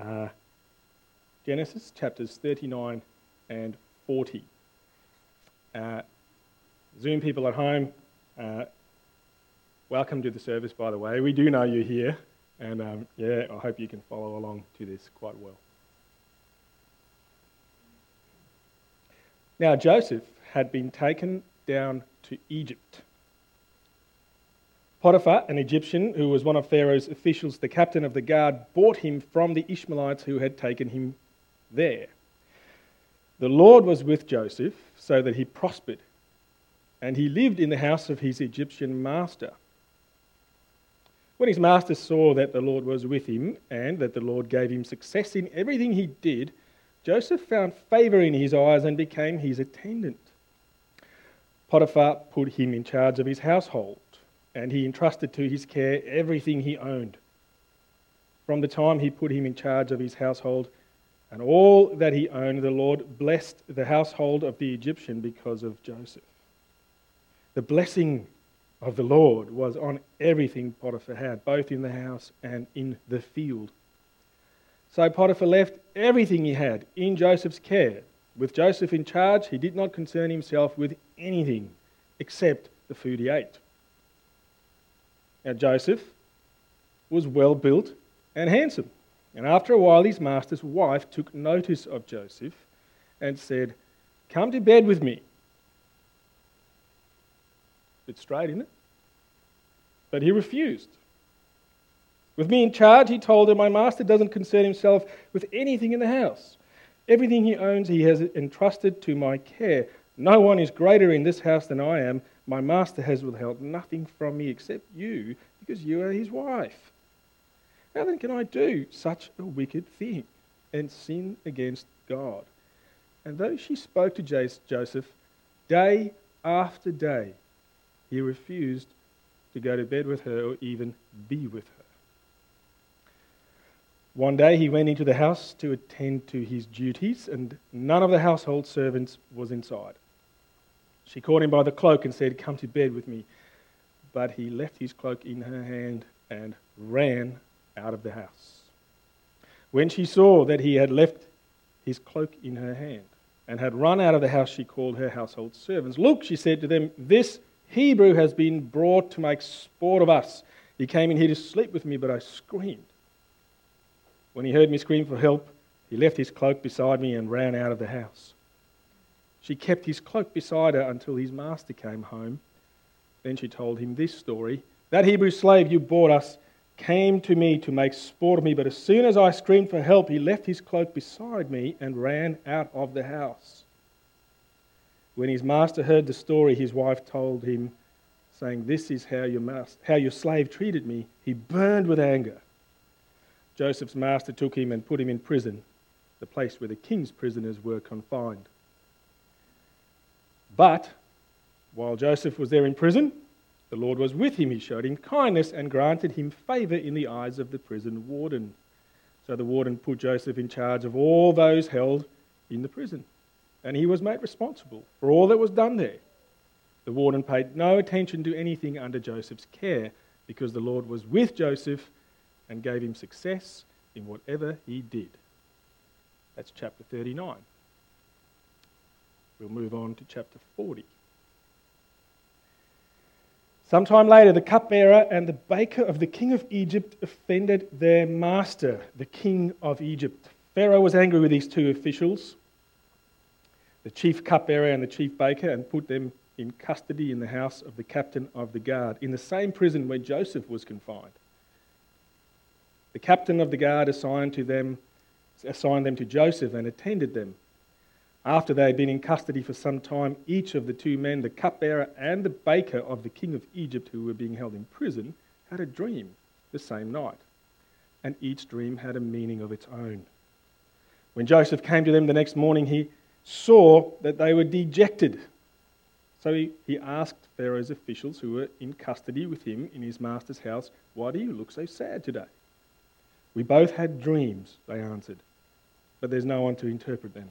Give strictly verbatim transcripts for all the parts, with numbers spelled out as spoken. uh, Genesis chapters thirty-nine and forty. Uh, Zoom people at home, uh, welcome to the service, by the way. We do know you're here, and um, yeah, I hope you can follow along to this quite well. Now, Joseph had been taken down to Egypt. Potiphar, an Egyptian who was one of Pharaoh's officials, the captain of the guard, bought him from the Ishmaelites who had taken him there. The Lord was with Joseph so that he prospered, and he lived in the house of his Egyptian master. When his master saw that the Lord was with him and that the Lord gave him success in everything he did, Joseph found favour in his eyes and became his attendant. Potiphar put him in charge of his household, and he entrusted to his care everything he owned. From the time he put him in charge of his household and all that he owned, the Lord blessed the household of the Egyptian because of Joseph. The blessing of the Lord was on everything Potiphar had, both in the house and in the field. So Potiphar left everything he had in Joseph's care. With Joseph in charge, he did not concern himself with anything except the food he ate. Now Joseph was well built and handsome, and after a while his master's wife took notice of Joseph and said, "Come to bed with me." Bit straight, isn't it? But he refused. "With me in charge," he told her, "my master doesn't concern himself with anything in the house. Everything he owns he has entrusted to my care. No one is greater in this house than I am. My master has withheld nothing from me except you, because you are his wife. How then can I do such a wicked thing and sin against God?" And though she spoke to Joseph day after day, he refused to go to bed with her or even be with her. One day he went into the house to attend to his duties, and none of the household servants was inside. She caught him by the cloak and said, "Come to bed with me." But he left his cloak in her hand and ran out of the house. When she saw that he had left his cloak in her hand and had run out of the house, she called her household servants. "Look," she said to them, "this Hebrew has been brought to make sport of us. He came in here to sleep with me, but I screamed. When he heard me scream for help, he left his cloak beside me and ran out of the house." She kept his cloak beside her until his master came home. Then she told him this story. "That Hebrew slave you bought us came to me to make sport of me, but as soon as I screamed for help, he left his cloak beside me and ran out of the house." When his master heard the story his wife told him, saying, "This is how your, mas- how your slave treated me," he burned with anger. Joseph's master took him and put him in prison, the place where the king's prisoners were confined. But while Joseph was there in prison, the Lord was with him. He showed him kindness and granted him favour in the eyes of the prison warden. So the warden put Joseph in charge of all those held in the prison, and he was made responsible for all that was done there. The warden paid no attention to anything under Joseph's care, because the Lord was with Joseph and gave him success in whatever he did. That's chapter thirty-nine. We'll move on to chapter forty. Sometime later, the cupbearer and the baker of the king of Egypt offended their master, the king of Egypt. Pharaoh was angry with these two officials, the chief cupbearer and the chief baker, and put them in custody in the house of the captain of the guard, in the same prison where Joseph was confined. The captain of the guard assigned to them, assigned them to Joseph and attended them. After they had been in custody for some time, each of the two men, the cupbearer and the baker of the king of Egypt, who were being held in prison, had a dream the same night, and each dream had a meaning of its own. When Joseph came to them the next morning, he saw that they were dejected. So he, he asked Pharaoh's officials who were in custody with him in his master's house, "Why do you look so sad today?" "We both had dreams," they answered, "but there's no one to interpret them."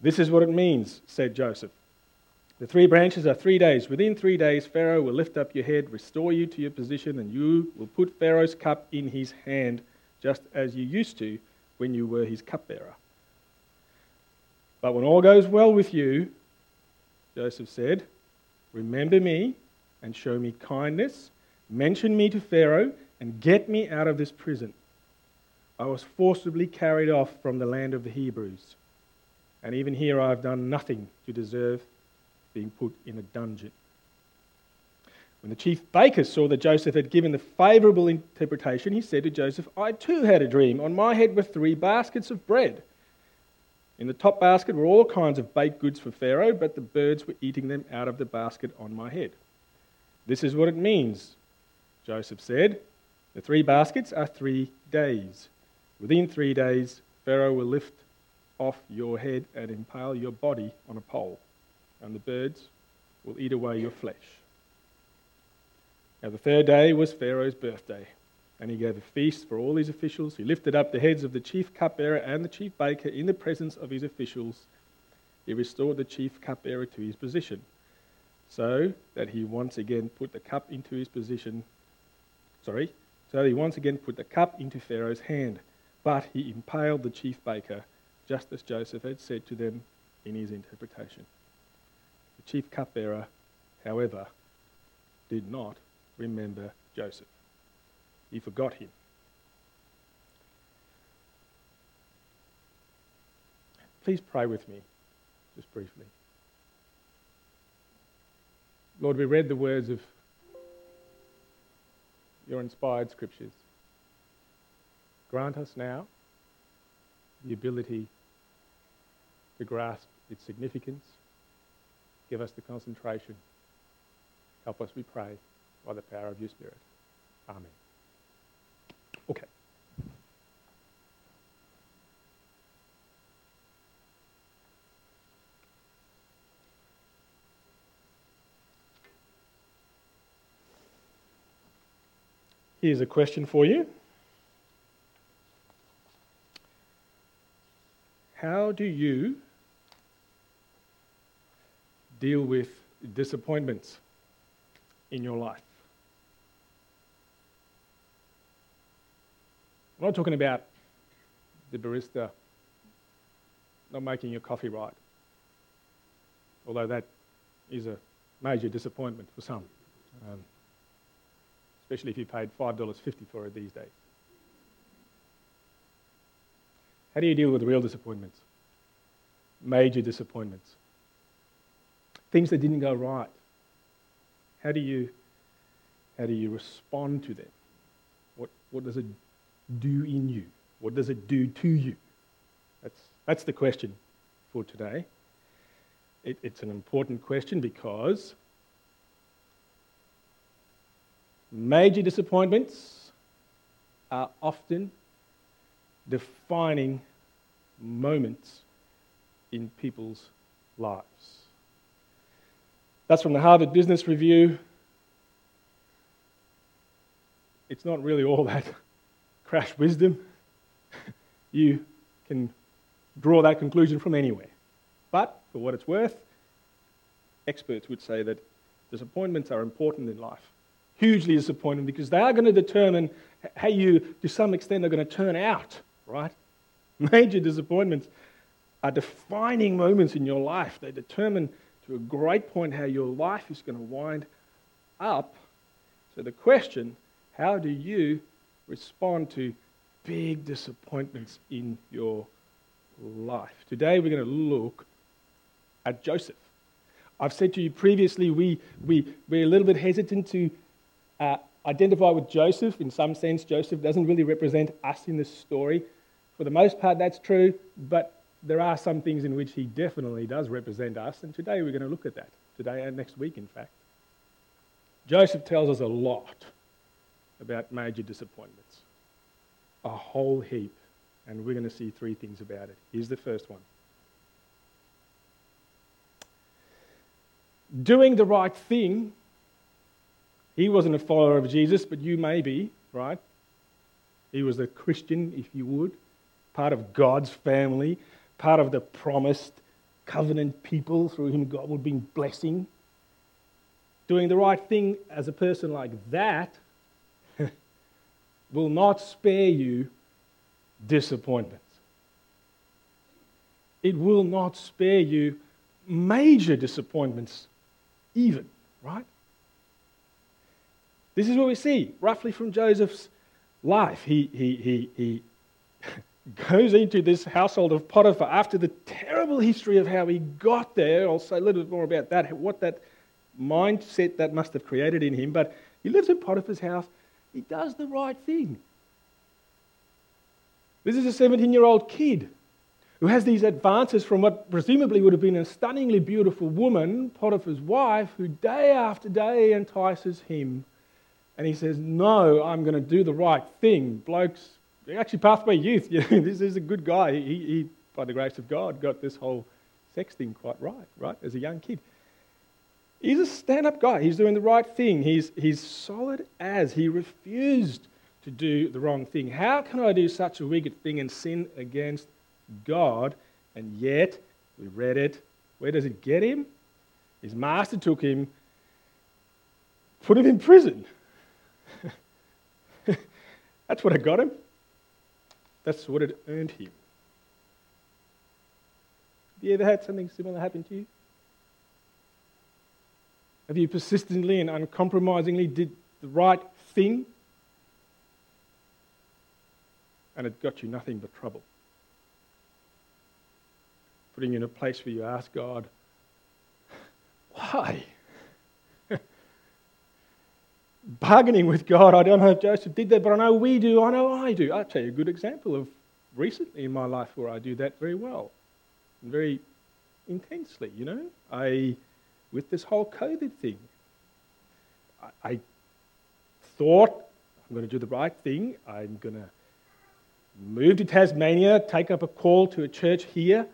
"This is what it means," said Joseph. "The three branches are three days. Within three days, Pharaoh will lift up your head, restore you to your position, and you will put Pharaoh's cup in his hand, just as you used to when you were his cupbearer. But when all goes well with you," Joseph said, "remember me and show me kindness. Mention me to Pharaoh and get me out of this prison. I was forcibly carried off from the land of the Hebrews, and even here I have done nothing to deserve being put in a dungeon." When the chief baker saw that Joseph had given the favourable interpretation, he said to Joseph, "I too had a dream. On my head were three baskets of bread. In the top basket were all kinds of baked goods for Pharaoh, but the birds were eating them out of the basket on my head." "This is what it means," Joseph said. "The three baskets are three days. Within three days, Pharaoh will lift off your head and impale your body on a pole, and the birds will eat away your flesh." Now the third day was Pharaoh's birthday, and he gave a feast for all his officials. He lifted up the heads of the chief cupbearer and the chief baker in the presence of his officials. He restored the chief cupbearer to his position, so that he once again put the cup into his position. Sorry, so he once again put the cup into Pharaoh's hand, but he impaled the chief baker, just as Joseph had said to them in his interpretation. The chief cupbearer, however, did not remember Joseph. He forgot him. Please pray with me, just briefly. Lord, we read the words of your inspired scriptures. Grant us now the ability to grasp its significance. Give us the concentration. Help us, we pray, by the power of your Spirit. Amen. Okay. Here's a question for you. How do you deal with disappointments in your life? I'm not talking about the barista not making your coffee right, although that is a major disappointment for some, um, especially if you paid five dollars fifty for it these days. How do you deal with real disappointments? Major disappointments. Things that didn't go right. How do you, how do you respond to them? What, what does it do in you? What does it do to you? That's, that's the question for today. It, it's an important question because major disappointments are often defining moments in people's lives. That's from the Harvard Business Review. It's not really all that crash wisdom. You can draw that conclusion from anywhere. But for what it's worth, experts would say that disappointments are important in life. Hugely disappointing, because they are going to determine how you, to some extent, are going to turn out, right? Major disappointments are defining moments in your life. They determine to a great point how your life is going to wind up. So the question, how do you respond to big disappointments in your life? Today we're going to look at Joseph. I've said to you previously, we, we, we're a little bit hesitant to uh, identify with Joseph. In some sense, Joseph doesn't really represent us in this story. For the most part, that's true, but there are some things in which he definitely does represent us, and today we're going to look at that, today and next week, in fact. Joseph tells us a lot about major disappointments. a whole heap. And we're going to see three things about it. Here's the first one. Doing the right thing. He wasn't a follower of Jesus, but you may be, right? He was a Christian, if you would, part of God's family, part of the promised covenant people through whom God would be blessing. Doing the right thing as a person like that will not spare you disappointments. It will not spare you major disappointments even, right? This is what we see roughly from Joseph's life. He, he, he, he goes into this household of Potiphar after the terrible history of how he got there. I'll say a little bit more about that, what that mindset that must have created in him. But he lives in Potiphar's house. He does the right thing. This is a seventeen-year-old kid who has these advances from what presumably would have been a stunningly beautiful woman, Potiphar's wife, who day after day entices him. And he says, no, I'm going to do the right thing. Blokes, actually past my youth, you know, this is a good guy. He, he, by the grace of God, got this whole sex thing quite right, right, as a young kid. He's a stand-up guy. He's doing the right thing. He's, he's solid as he refused to do the wrong thing. How can I do such a wicked thing and sin against God? And yet, we read it. Where does it get him? His master took him, put him in prison. That's what it got him. That's what it earned him. Have you ever had something similar happen to you? Have you persistently and uncompromisingly did the right thing? And it got you nothing but trouble. Putting you in a place where you ask God, why? Bargaining with God. I don't know if Joseph did that, but I know we do. I know I do. I'll tell you a good example of recently in my life where I do that very well and very intensely, you know. I, with this whole COVID thing, I, I thought I'm going to do the right thing. I'm going to move to Tasmania, take up a call to a church here.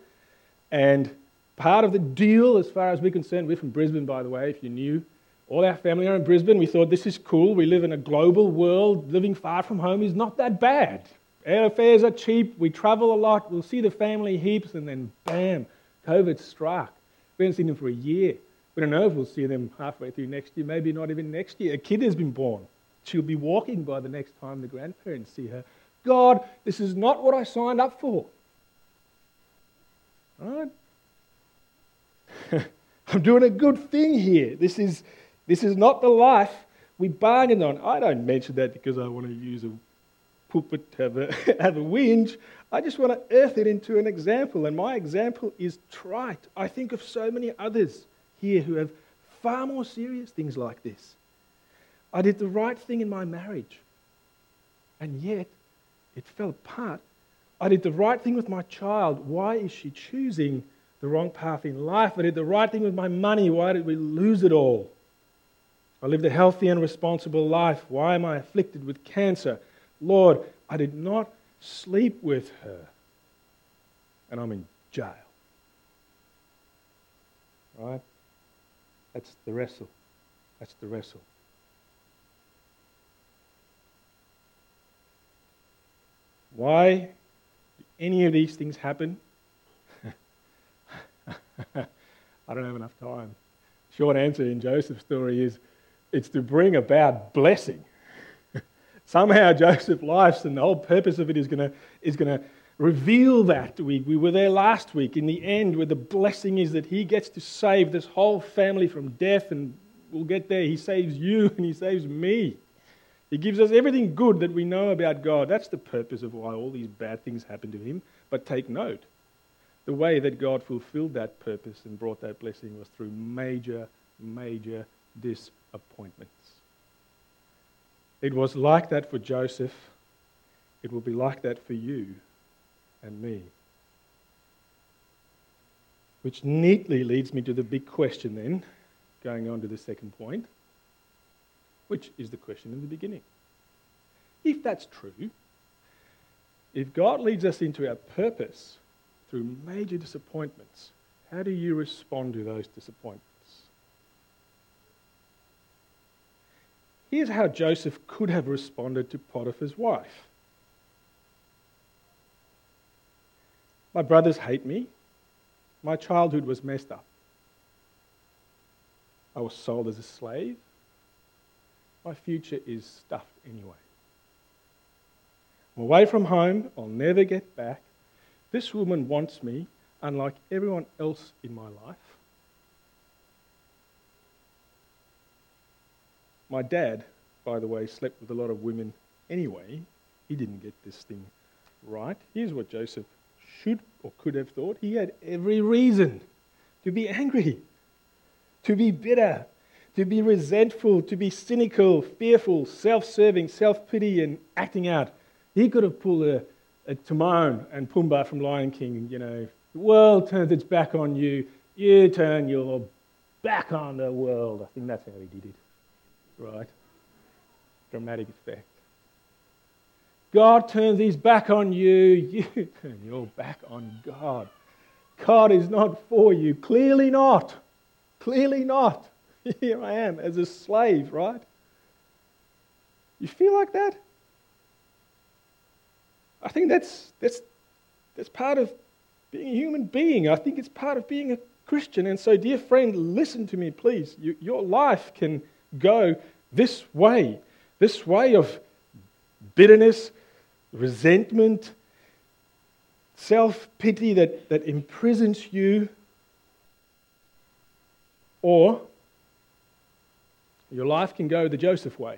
And part of the deal, as far as we're concerned, we're from Brisbane, by the way, if you're new. All our family are in Brisbane. We thought, this is cool. We live in a global world. Living far from home is not that bad. Airfares are cheap. We travel a lot. We'll see the family heaps. And then, bam, COVID struck. We haven't seen them for a year. We don't know if we'll see them halfway through next year, maybe not even next year. A kid has been born. She'll be walking by the next time the grandparents see her. God, this is not what I signed up for. All right? I'm doing a good thing here. This is... This is not the life we bargained on. I don't mention that because I want to use a pulpit to have a, have a whinge. I just want to earth it into an example, and my example is trite. I think of so many others here who have far more serious things like this. I did the right thing in my marriage, and yet it fell apart. I did the right thing with my child. Why is she choosing the wrong path in life? I did the right thing with my money. Why did we lose it all? I lived a healthy and responsible life. Why am I afflicted with cancer? Lord, I did not sleep with her. And I'm in jail. Right? That's the wrestle. That's the wrestle. Why do any of these things happen? I don't have enough time. Short answer in Joseph's story is, it's to bring about blessing. Somehow Joseph's life and the whole purpose of it is going to is going to reveal that. We, we were there last week in the end where the blessing is that he gets to save this whole family from death, and we'll get there. He saves you and he saves me. He gives us everything good that we know about God. That's the purpose of why all these bad things happen to him. But take note, the way that God fulfilled that purpose and brought that blessing was through major, major disappointment. Appointments. It was like that for Joseph. It will be like that for you and me. Which neatly leads me to the big question then, going on to the second point, which is the question in the beginning. If that's true, If God leads us into our purpose through major disappointments, how do you respond to those disappointments? Here's how Joseph could have responded to Potiphar's wife. My brothers hate me. My childhood was messed up. I was sold as a slave. My future is stuffed anyway. I'm away from home. I'll never get back. This woman wants me, unlike everyone else in my life. My dad, by the way, slept with a lot of women anyway. He didn't get this thing right. Here's what Joseph should or could have thought. He had every reason to be angry, to be bitter, to be resentful, to be cynical, fearful, self-serving, self-pity, and acting out. He could have pulled a, a Timon and Pumbaa from Lion King, you know, the world turns its back on you, you turn your back on the world. I think that's how he did it. Right? Dramatic effect. God turns his back on you. You turn your back on God. God is not for you. Clearly not. Clearly not. Here I am as a slave, right? You feel like that? I think that's that's that's part of being a human being. I think it's part of being a Christian. And so, dear friend, listen to me, please. You, your life can go this way, this way of bitterness, resentment, self-pity that, that imprisons you, or your life can go the Joseph way.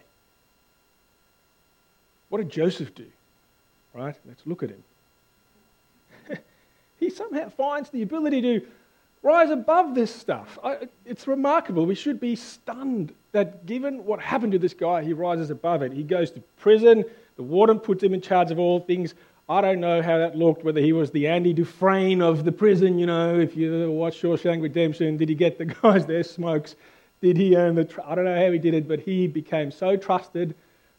What did Joseph do? Right? Let's look at him. He somehow finds the ability to rise above this stuff. I, it's remarkable. We should be stunned that given what happened to this guy, he rises above it. He goes to prison. The warden puts him in charge of all things. I don't know how that looked, whether he was the Andy Dufresne of the prison, you know, if you watch Shawshank Redemption. Did he get the guys their smokes? Did he earn the... Tr- I don't know how he did it, but he became so trusted,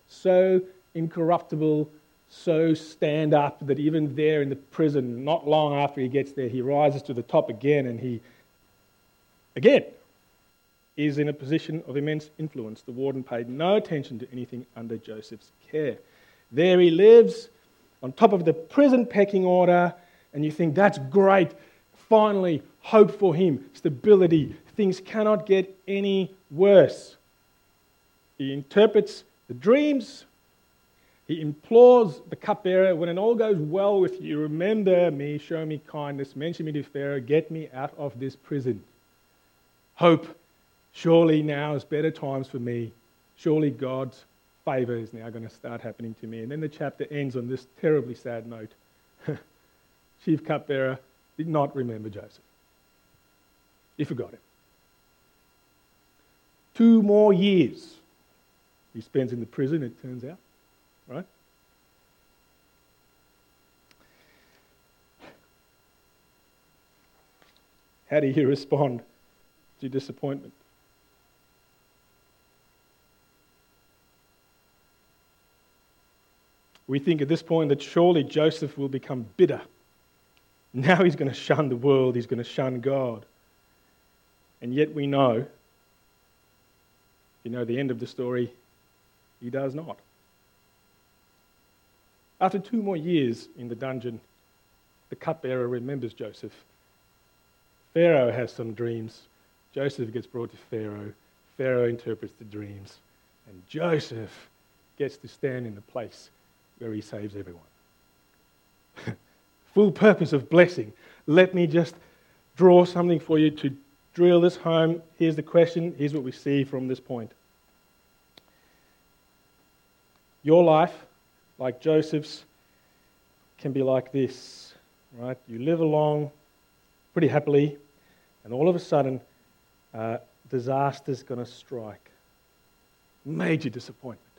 so incorruptible, so stand up that even there in the prison, not long after he gets there, he rises to the top again, and he, again, is in a position of immense influence. The warden paid no attention to anything under Joseph's care. There he lives, on top of the prison pecking order, and you think, that's great. Finally, hope for him, stability. Things cannot get any worse. He interprets the dreams. He implores the cupbearer, when it all goes well with you, remember me, show me kindness, mention me to Pharaoh, get me out of this prison. Hope, surely now is better times for me. Surely God's favour is now going to start happening to me. And then the chapter ends on this terribly sad note. Chief cupbearer did not remember Joseph. He forgot him. Two more years he spends in the prison, it turns out. Right? How do you respond to disappointment? We think at this point that surely Joseph will become bitter. Now he's going to shun the world, he's going to shun God. And yet we know, you know the end of the story, he does not. After two more years in the dungeon, the cupbearer remembers Joseph. Pharaoh has some dreams. Joseph gets brought to Pharaoh. Pharaoh interprets the dreams. And Joseph gets to stand in the place where he saves everyone. Full purpose of blessing. Let me just draw something for you to drill this home. Here's the question. Here's what we see from this point. Your life, like Joseph's, can be like this, right? You live along pretty happily, and all of a sudden, uh, disaster's going to strike. Major disappointment.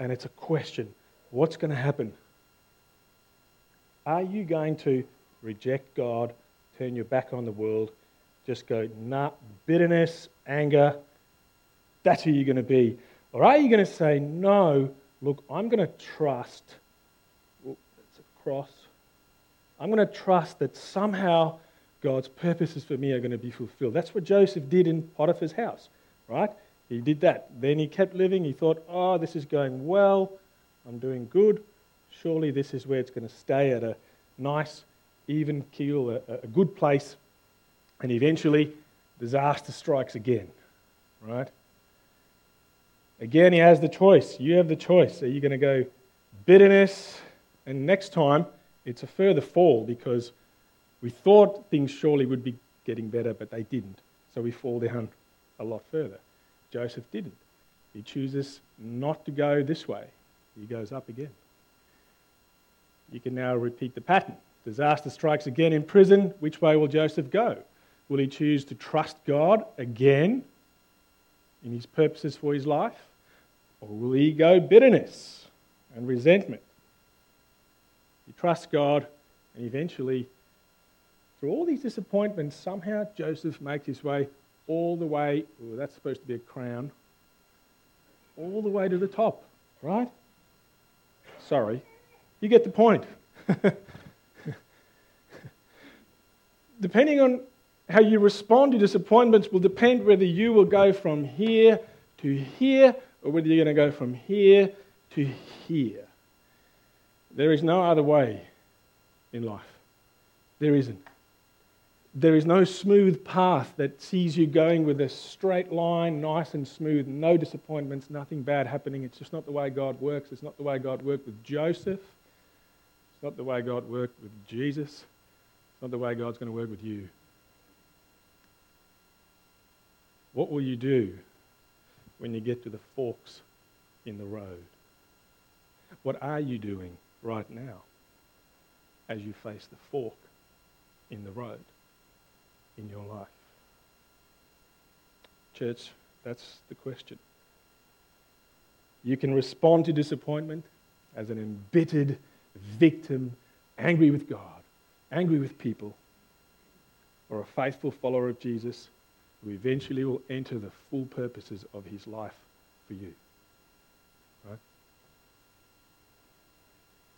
And it's a question, what's going to happen? Are you going to reject God, turn your back on the world, just go, nah, bitterness, anger, that's who you're going to be? Or are you going to say, no, look, I'm going to trust cross. I'm going to trust that somehow God's purposes for me are going to be fulfilled. That's what Joseph did in Potiphar's house, right? He did that. Then he kept living. He thought, oh, this is going well. I'm doing good. Surely this is where it's going to stay at a nice, even keel, a, a good place. And eventually, disaster strikes again, right? Again, he has the choice. You have the choice. Are you going to go bitterness? And next time, it's a further fall because we thought things surely would be getting better, but they didn't. So we fall down a lot further. Joseph didn't. He chooses not to go this way. He goes up again. You can now repeat the pattern. Disaster strikes again in prison. Which way will Joseph go? Will he choose to trust God again in his purposes for his life? Or will he go bitterness and resentment? He trusts God, and eventually, through all these disappointments, somehow Joseph makes his way all the way, ooh, that's supposed to be a crown, all the way to the top, right? Sorry, you get the point. Depending on how you respond to disappointments will depend whether you will go from here to here or whether you're going to go from here to here. There is no other way in life. There isn't. There is no smooth path that sees you going with a straight line, nice and smooth, no disappointments, nothing bad happening. It's just not the way God works. It's not the way God worked with Joseph. It's not the way God worked with Jesus. It's not the way God's going to work with you. What will you do when you get to the forks in the road? What are you doing right now as you face the fork in the road in your life? Church, that's the question. You can respond to disappointment as an embittered victim, angry with God, angry with people, or a faithful follower of Jesus who eventually will enter the full purposes of his life for you. Right?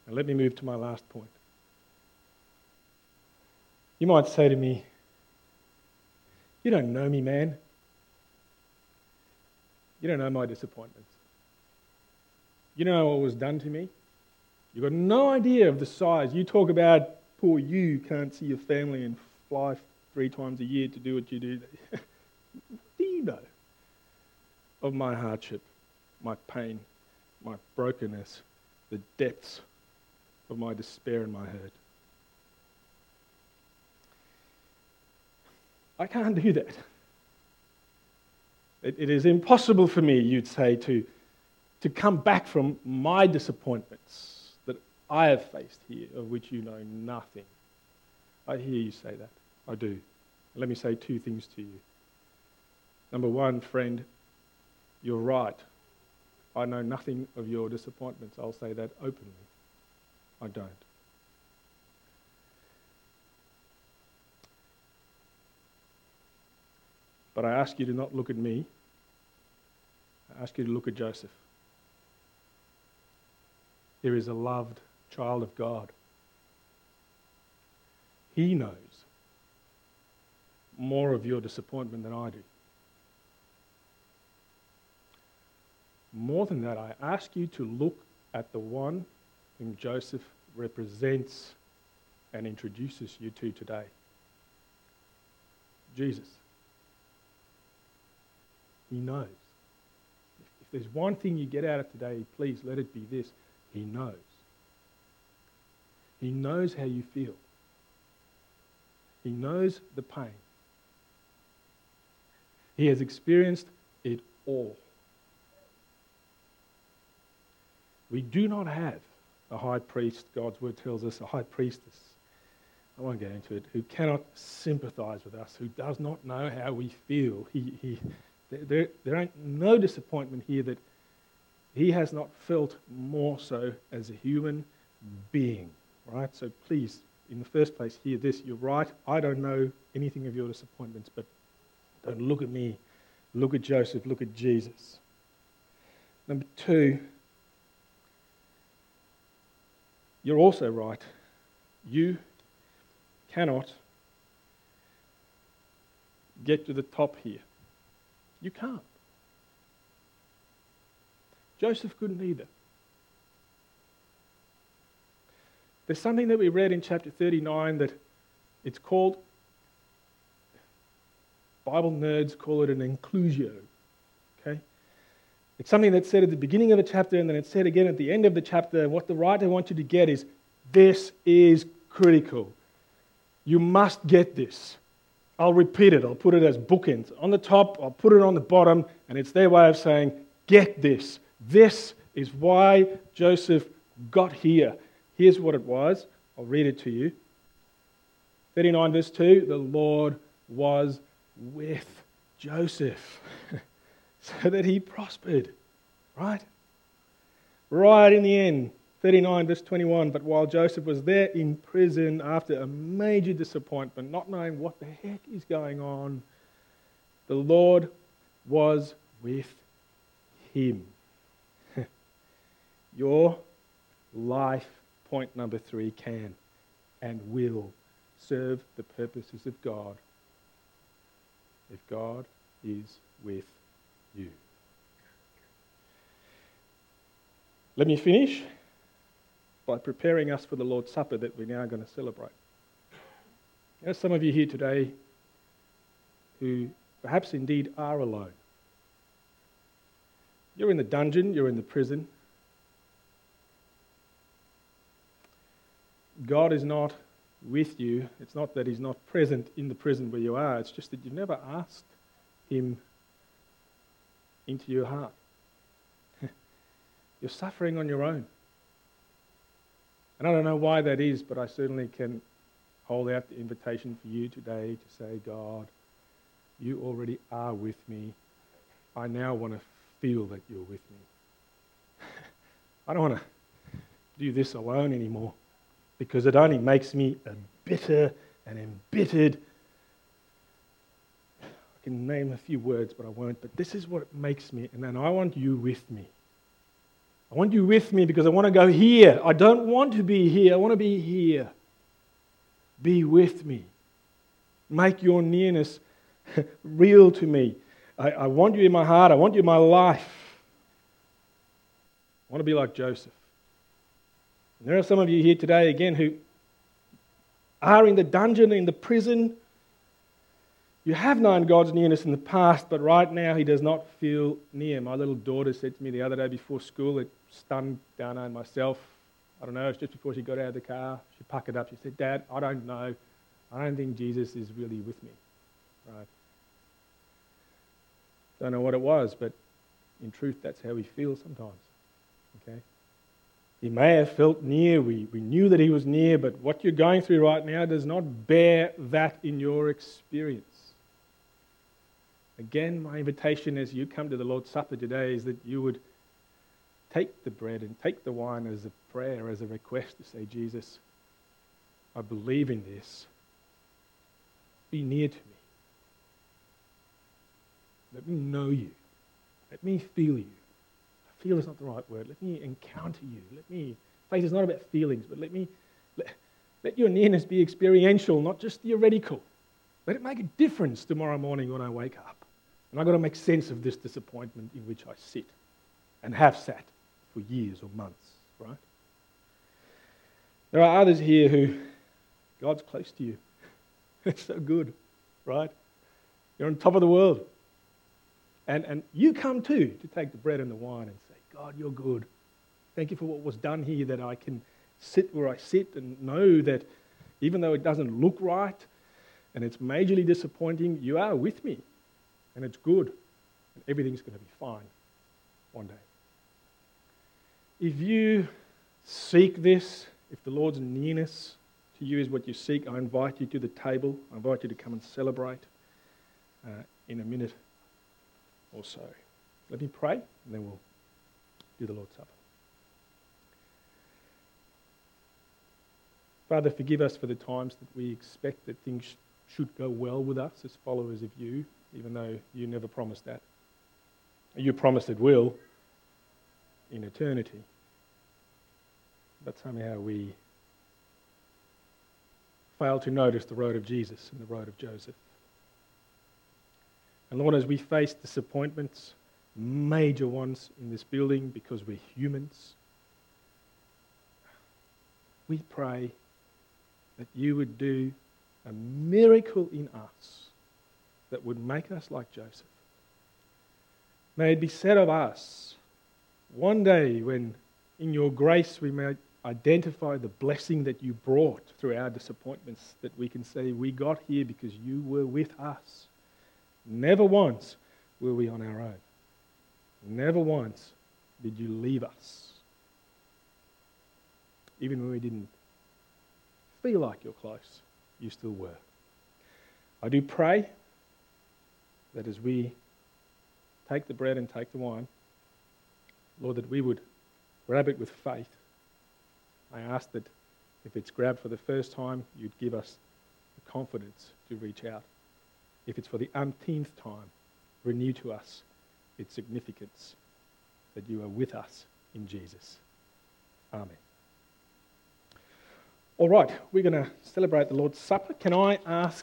And let me move to my last point. You might say to me, you don't know me, man. You don't know my disappointments. You don't know what was done to me. You've got no idea of the size. You talk about poor you can't see your family and fly three times a year to do what you do. Do you know of my hardship, my pain, my brokenness, the depths of my despair and my hurt? I can't do that. It, it is impossible for me, you'd say, to, to come back from my disappointments that I have faced here, of which you know nothing. I hear you say that. I do. Let me say two things to you. Number one, friend, you're right. I know nothing of your disappointments. I'll say that openly. I don't. But I ask you to not look at me. I ask you to look at Joseph. Here is a loved child of God. He knows more of your disappointment than I do. More than that, I ask you to look at the one whom Joseph represents and introduces you to today. Jesus. He knows. If there's one thing you get out of today, please let it be this. He knows. He knows how you feel. He knows the pain. He has experienced it all. We do not have a high priest, God's word tells us, a high priestess, I won't get into it, who cannot sympathize with us, who does not know how we feel. He, he, there, there ain't no disappointment here that he has not felt more so as a human being, right? So please, in the first place, hear this. You're right. I don't know anything of your disappointments, but don't look at me. Look at Joseph. Look at Jesus. Number two, you're also right You cannot get to the top here. You can't. Joseph couldn't either. There's something that we read in chapter thirty-nine that it's called, Bible nerds call it an inclusio. Okay? It's something that's said at the beginning of the chapter and then it's said again at the end of the chapter. What the writer wants you to get is, this is critical. You must get this. I'll repeat it. I'll put it as bookends. On the top, I'll put it on the bottom, and it's their way of saying, get this. This is why Joseph got here. Here's what it was. I'll read it to you. thirty-nine verse two, the Lord was with Joseph so that he prospered. Right? Right in the end. thirty-nine verse twenty-one, but while Joseph was there in prison after a major disappointment, not knowing what the heck is going on, the Lord was with him. Your life, point number three, can and will serve the purposes of God if God is with you. Let me finish by preparing us for the Lord's Supper that we're now going to celebrate. There are some of you here today who perhaps indeed are alone. You're in the dungeon, you're in the prison. God is not with you. It's not that he's not present in the prison where you are, it's just that you've never asked him into your heart. You're suffering on your own. And I don't know why that is, but I certainly can hold out the invitation for you today to say, God, you already are with me. I now want to feel that you're with me. I don't want to do this alone anymore because it only makes me a bitter and embittered. I can name a few words, but I won't. But this is what it makes me, and then I want you with me. I want you with me because I want to go here. I don't want to be here. I want to be here. Be with me. Make your nearness real to me. I, I want you in my heart. I want you in my life. I want to be like Joseph. And there are some of you here today, again, who are in the dungeon, in the prison. You have known God's nearness in the past, but right now he does not feel near. My little daughter said to me the other day before school, it stunned Dana and myself. I don't know, it's just before she got out of the car. She puckered up. She said, Dad, I don't know. I don't think Jesus is really with me. Right? Don't know what it was, but in truth, that's how we feel sometimes. Okay? He may have felt near. We, we knew that he was near, but what you're going through right now does not bear that in your experience. Again, my invitation as you come to the Lord's Supper today is that you would take the bread and take the wine as a prayer, as a request to say, Jesus, I believe in this. Be near to me. Let me know you. Let me feel you. Feel is not the right word. Let me encounter you. Let me, faith is not about feelings, but let me, let, let your nearness be experiential, not just theoretical. Let it make a difference tomorrow morning when I wake up. And I've got to make sense of this disappointment in which I sit and have sat for years or months, right? There are others here who, God's close to you. It's so good, right? You're on top of the world. And and you come too to take the bread and the wine and say, God, you're good. Thank you for what was done here, that I can sit where I sit and know that even though it doesn't look right and it's majorly disappointing, you are with me and it's good and everything's going to be fine one day. If you seek this, if the Lord's nearness to you is what you seek, I invite you to the table. I invite you to come and celebrate uh, in a minute. Also, let me pray, and then we'll do the Lord's Supper. Father, forgive us for the times that we expect that things should go well with us as followers of you, even though you never promised that. You promised it will in eternity. But somehow we fail to notice the road of Jesus and the road of Joseph. And Lord, as we face disappointments, major ones in this building because we're humans, we pray that you would do a miracle in us that would make us like Joseph. May it be said of us, one day when in your grace we may identify the blessing that you brought through our disappointments, that we can say we got here because you were with us. Never once were we on our own. Never once did you leave us. Even when we didn't feel like you're close, you still were. I do pray that as we take the bread and take the wine, Lord, that we would grab it with faith. I ask that if it's grabbed for the first time, you'd give us the confidence to reach out. If it's for the umpteenth time, renew to us its significance, that you are with us in Jesus. Amen. All right, we're going to celebrate the Lord's Supper. Can I ask